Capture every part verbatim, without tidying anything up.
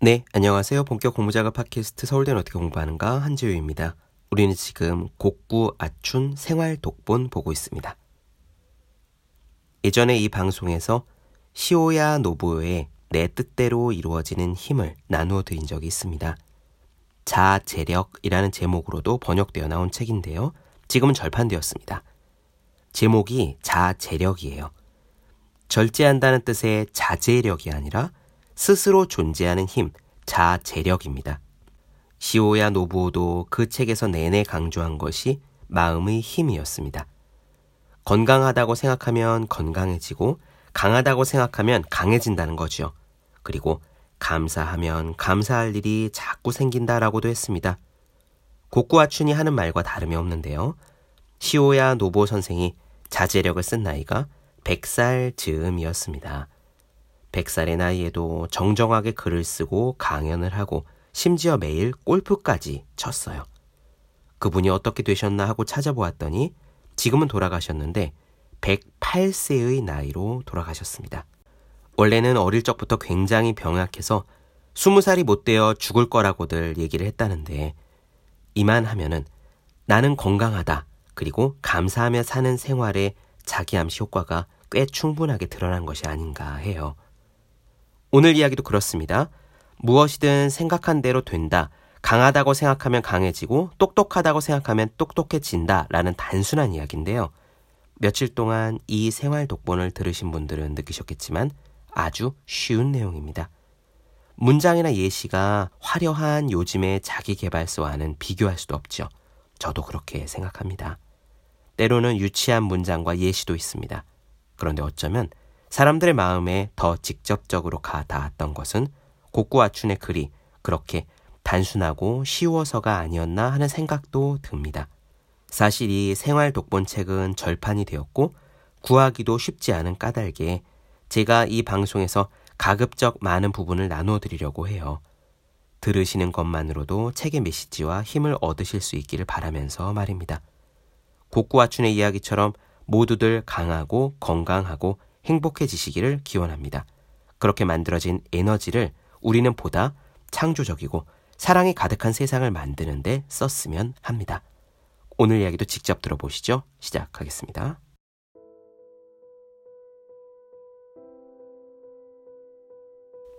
네, 안녕하세요. 본격 공부자가 팟캐스트 서울대는 어떻게 공부하는가 한재우입니다. 우리는 지금 곡구아춘 생활독본 보고 있습니다. 예전에 이 방송에서 시오야 노부오의 내 뜻대로 이루어지는 힘을 나누어 드린 적이 있습니다. 자아재력이라는 제목으로도 번역되어 나온 책인데요. 지금은 절판되었습니다. 제목이 자아재력이에요. 절제한다는 뜻의 자제력이 아니라 스스로 존재하는 힘, 자아재력입니다. 시오야 노부오도 그 책에서 내내 강조한 것이 마음의 힘이었습니다. 건강하다고 생각하면 건강해지고 강하다고 생각하면 강해진다는 거죠. 그리고 감사하면 감사할 일이 자꾸 생긴다라고도 했습니다. 곡구아춘이 하는 말과 다름이 없는데요. 시오야 노부오 선생이 자제력을 쓴 나이가 백 살 즈음이었습니다. 백 살의 나이에도 정정하게 글을 쓰고 강연을 하고 심지어 매일 골프까지 쳤어요. 그분이 어떻게 되셨나 하고 찾아보았더니 지금은 돌아가셨는데 백팔 세의 나이로 돌아가셨습니다. 원래는 어릴 적부터 굉장히 병약해서 스무 살이 못 되어 죽을 거라고들 얘기를 했다는데 이만 하면은 나는 건강하다 그리고 감사하며 사는 생활에 자기암시 효과가 꽤 충분하게 드러난 것이 아닌가 해요. 오늘 이야기도 그렇습니다. 무엇이든 생각한 대로 된다. 강하다고 생각하면 강해지고 똑똑하다고 생각하면 똑똑해진다. 라는 단순한 이야기인데요. 며칠 동안 이 생활 독본을 들으신 분들은 느끼셨겠지만 아주 쉬운 내용입니다. 문장이나 예시가 화려한 요즘의 자기계발서와는 비교할 수도 없죠. 저도 그렇게 생각합니다. 때로는 유치한 문장과 예시도 있습니다. 그런데 어쩌면 사람들의 마음에 더 직접적으로 가 닿았던 것은 곡구아춘의 글이 그렇게 단순하고 쉬워서가 아니었나 하는 생각도 듭니다. 사실 이 생활독본책은 절판이 되었고 구하기도 쉽지 않은 까닭에 제가 이 방송에서 가급적 많은 부분을 나누어 드리려고 해요. 들으시는 것만으로도 책의 메시지와 힘을 얻으실 수 있기를 바라면서 말입니다. 곡구아춘의 이야기처럼 모두들 강하고 건강하고 행복해지시기를 기원합니다. 그렇게 만들어진 에너지를 우리는 보다 창조적이고 사랑이 가득한 세상을 만드는 데 썼으면 합니다. 오늘 이야기도 직접 들어보시죠. 시작하겠습니다.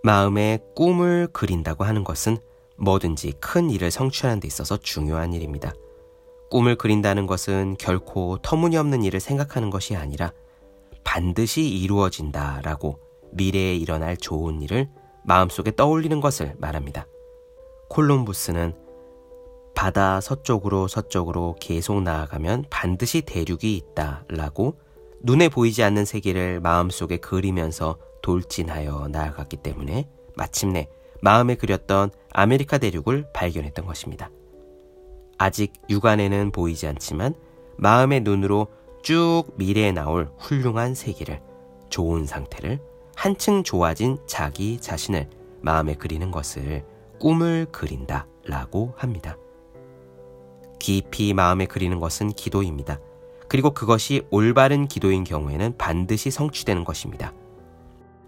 마음에 꿈을 그린다고 하는 것은 뭐든지 큰 일을 성취하는 데 있어서 중요한 일입니다. 꿈을 그린다는 것은 결코 터무니없는 일을 생각하는 것이 아니라 반드시 이루어진다라고 미래에 일어날 좋은 일을 마음속에 떠올리는 것을 말합니다. 콜럼부스는 바다 서쪽으로 서쪽으로 계속 나아가면 반드시 대륙이 있다라고 눈에 보이지 않는 세계를 마음속에 그리면서 돌진하여 나아갔기 때문에 마침내 마음에 그렸던 아메리카 대륙을 발견했던 것입니다. 아직 육안에는 보이지 않지만 마음의 눈으로 쭉 미래에 나올 훌륭한 세계를, 좋은 상태를, 한층 좋아진 자기 자신을 마음에 그리는 것을 꿈을 그린다 라고 합니다. 깊이 마음에 그리는 것은 기도입니다. 그리고 그것이 올바른 기도인 경우에는 반드시 성취되는 것입니다.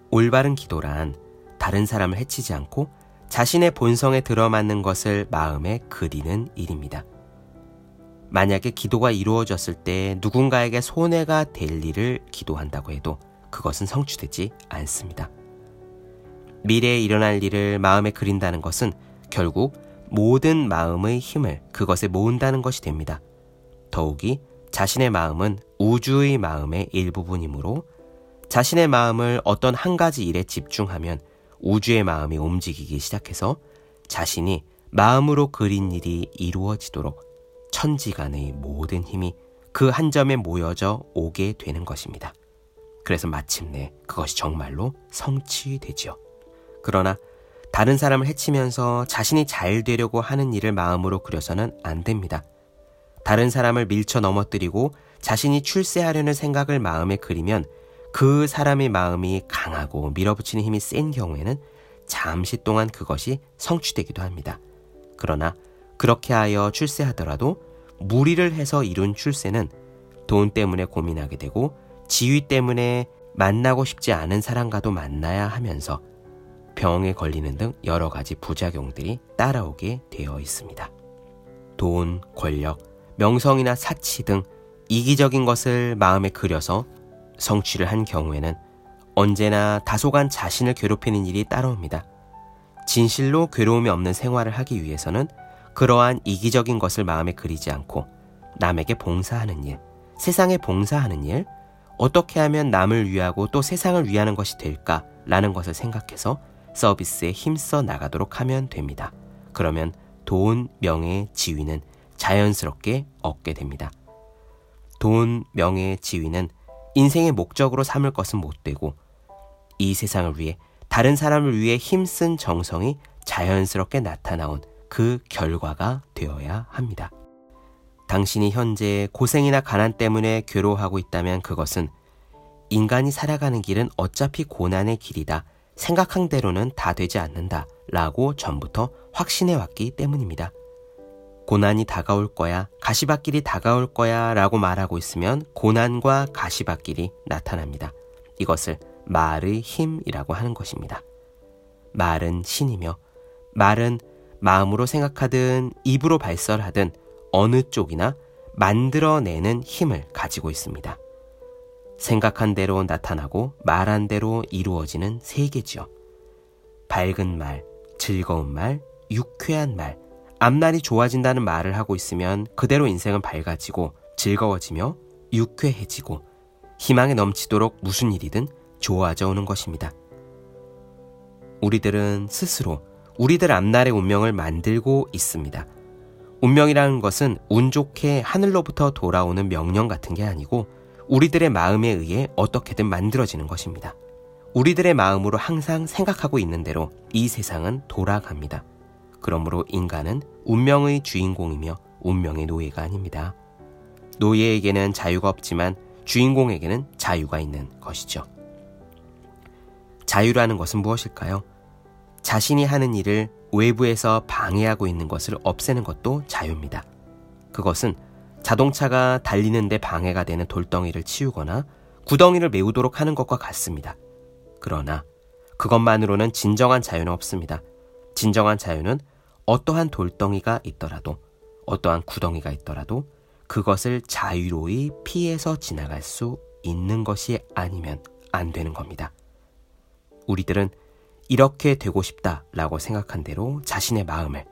올바른 기도란 다른 사람을 해치지 않고 자신의 본성에 들어맞는 것을 마음에 그리는 일입니다. 만약에 기도가 이루어졌을 때 누군가에게 손해가 될 일을 기도한다고 해도 그것은 성취되지 않습니다. 미래에 일어날 일을 마음에 그린다는 것은 결국 모든 마음의 힘을 그것에 모은다는 것이 됩니다. 더욱이 자신의 마음은 우주의 마음의 일부분이므로 자신의 마음을 어떤 한 가지 일에 집중하면 우주의 마음이 움직이기 시작해서 자신이 마음으로 그린 일이 이루어지도록 천지간의 모든 힘이 그 한 점에 모여져 오게 되는 것입니다. 그래서 마침내 그것이 정말로 성취되지요. 그러나 다른 사람을 해치면서 자신이 잘 되려고 하는 일을 마음으로 그려서는 안 됩니다. 다른 사람을 밀쳐 넘어뜨리고 자신이 출세하려는 생각을 마음에 그리면 그 사람의 마음이 강하고 밀어붙이는 힘이 센 경우에는 잠시 동안 그것이 성취되기도 합니다. 그러나 그렇게 하여 출세하더라도 무리를 해서 이룬 출세는 돈 때문에 고민하게 되고 지위 때문에 만나고 싶지 않은 사람과도 만나야 하면서 병에 걸리는 등 여러 가지 부작용들이 따라오게 되어 있습니다. 돈, 권력, 명성이나 사치 등 이기적인 것을 마음에 그려서 성취를 한 경우에는 언제나 다소간 자신을 괴롭히는 일이 따라옵니다. 진실로 괴로움이 없는 생활을 하기 위해서는 그러한 이기적인 것을 마음에 그리지 않고 남에게 봉사하는 일, 세상에 봉사하는 일, 어떻게 하면 남을 위하고 또 세상을 위하는 것이 될까라는 것을 생각해서 서비스에 힘써 나가도록 하면 됩니다. 그러면 돈, 명예, 지위는 자연스럽게 얻게 됩니다. 돈, 명예, 지위는 인생의 목적으로 삼을 것은 못 되고 이 세상을 위해 다른 사람을 위해 힘쓴 정성이 자연스럽게 나타나온 그 결과가 되어야 합니다. 당신이 현재 고생이나 가난 때문에 괴로워하고 있다면 그것은 인간이 살아가는 길은 어차피 고난의 길이다. 생각한 대로는 다 되지 않는다. 라고 전부터 확신해왔기 때문입니다. 고난이 다가올 거야, 가시밭길이 다가올 거야 라고 말하고 있으면 고난과 가시밭길이 나타납니다. 이것을 말의 힘이라고 하는 것입니다. 말은 신이며 말은 마음으로 생각하든 입으로 발설하든 어느 쪽이나 만들어내는 힘을 가지고 있습니다. 생각한 대로 나타나고 말한 대로 이루어지는 세계지요. 밝은 말, 즐거운 말, 유쾌한 말, 앞날이 좋아진다는 말을 하고 있으면 그대로 인생은 밝아지고 즐거워지며 유쾌해지고 희망에 넘치도록 무슨 일이든 좋아져 오는 것입니다. 우리들은 스스로 우리들 앞날의 운명을 만들고 있습니다. 운명이라는 것은 운 좋게 하늘로부터 돌아오는 명령 같은 게 아니고 우리들의 마음에 의해 어떻게든 만들어지는 것입니다. 우리들의 마음으로 항상 생각하고 있는 대로 이 세상은 돌아갑니다. 그러므로 인간은 운명의 주인공이며 운명의 노예가 아닙니다. 노예에게는 자유가 없지만 주인공에게는 자유가 있는 것이죠. 자유라는 것은 무엇일까요? 자신이 하는 일을 외부에서 방해하고 있는 것을 없애는 것도 자유입니다. 그것은 자동차가 달리는데 방해가 되는 돌덩이를 치우거나 구덩이를 메우도록 하는 것과 같습니다. 그러나 그것만으로는 진정한 자유는 없습니다. 진정한 자유는 어떠한 돌덩이가 있더라도 어떠한 구덩이가 있더라도 그것을 자유로이 피해서 지나갈 수 있는 것이 아니면 안 되는 겁니다. 우리들은 이렇게 되고 싶다라고 생각한 대로 자신의 마음을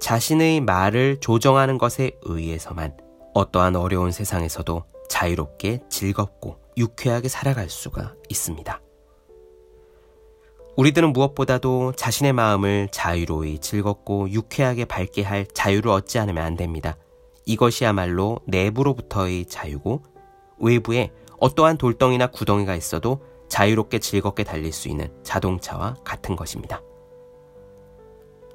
자신의 말을 조정하는 것에 의해서만 어떠한 어려운 세상에서도 자유롭게 즐겁고 유쾌하게 살아갈 수가 있습니다. 우리들은 무엇보다도 자신의 마음을 자유로이 즐겁고 유쾌하게 밝게 할 자유를 얻지 않으면 안 됩니다. 이것이야말로 내부로부터의 자유고 외부에 어떠한 돌덩이나 구덩이가 있어도 자유롭게 즐겁게 달릴 수 있는 자동차와 같은 것입니다.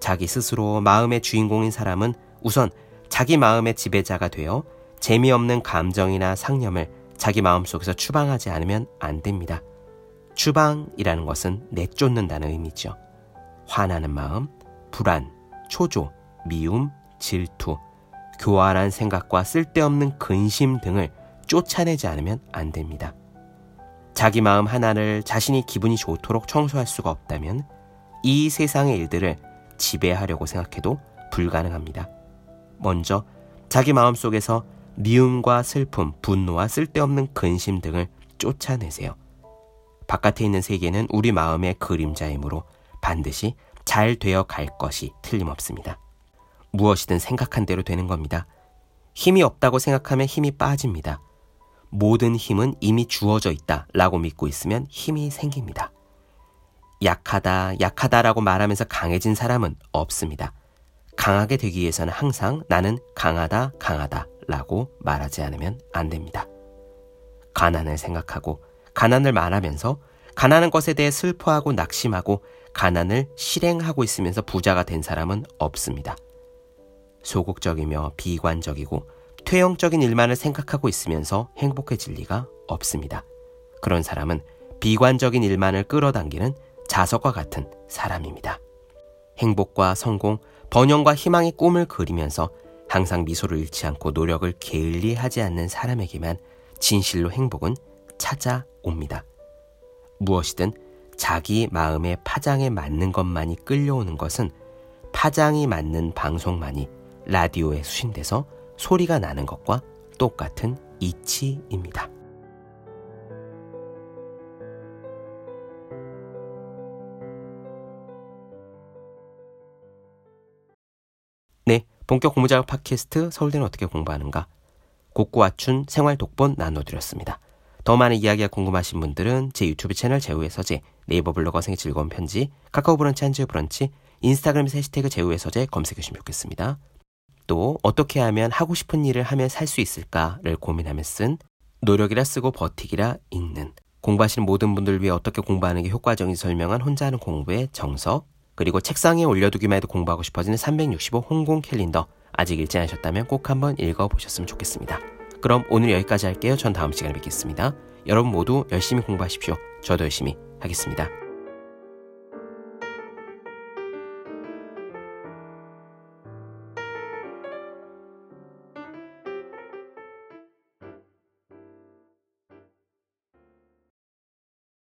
자기 스스로 마음의 주인공인 사람은 우선 자기 마음의 지배자가 되어 재미없는 감정이나 상념을 자기 마음속에서 추방하지 않으면 안 됩니다. 추방이라는 것은 내쫓는다는 의미죠. 화나는 마음, 불안, 초조, 미움, 질투, 교활한 생각과 쓸데없는 근심 등을 쫓아내지 않으면 안 됩니다. 자기 마음 하나를 자신이 기분이 좋도록 청소할 수가 없다면 이 세상의 일들을 지배하려고 생각해도 불가능합니다. 먼저 자기 마음 속에서 미움과 슬픔, 분노와 쓸데없는 근심 등을 쫓아내세요. 바깥에 있는 세계는 우리 마음의 그림자이므로 반드시 잘 되어 갈 것이 틀림없습니다. 무엇이든 생각한 대로 되는 겁니다. 힘이 없다고 생각하면 힘이 빠집니다. 모든 힘은 이미 주어져 있다 라고 믿고 있으면 힘이 생깁니다. 약하다, 약하다라고 말하면서 강해진 사람은 없습니다. 강하게 되기 위해서는 항상 나는 강하다, 강하다 라고 말하지 않으면 안 됩니다. 가난을 생각하고 가난을 말하면서 가난한 것에 대해 슬퍼하고 낙심하고 가난을 실행하고 있으면서 부자가 된 사람은 없습니다. 소극적이며 비관적이고 퇴형적인 일만을 생각하고 있으면서 행복해질 리가 없습니다. 그런 사람은 비관적인 일만을 끌어당기는 자석과 같은 사람입니다. 행복과 성공, 번영과 희망의 꿈을 그리면서 항상 미소를 잃지 않고 노력을 게을리 하지 않는 사람에게만 진실로 행복은 찾아옵니다. 무엇이든 자기 마음의 파장에 맞는 것만이 끌려오는 것은 파장이 맞는 방송만이 라디오에 수신돼서 소리가 나는 것과 똑같은 이치입니다. 네, 본격 공부작업 팟캐스트 서울대는 어떻게 공부하는가? 곡구아춘 생활독본 나눠드렸습니다. 더 많은 이야기가 궁금하신 분들은 제 유튜브 채널 재우의 서재, 네이버 블로그 허생의 즐거운 편지, 카카오 브런치 한재우 브런치, 인스타그램에서 해시태그 재우의 서재 검색해주시면 좋겠습니다. 또 어떻게 하면 하고 싶은 일을 하며 살 수 있을까를 고민하며 쓴 노력이라 쓰고 버티기라 읽는, 공부하시는 모든 분들을 위해 어떻게 공부하는 게 효과적인지 설명한 혼자하는 공부의 정석, 그리고 책상에 올려두기만 해도 공부하고 싶어지는 삼백육십오 혼공 캘린더, 아직 읽지 않으셨다면 꼭 한번 읽어보셨으면 좋겠습니다. 그럼 오늘 여기까지 할게요. 전 다음 시간에 뵙겠습니다. 여러분 모두 열심히 공부하십시오. 저도 열심히 하겠습니다.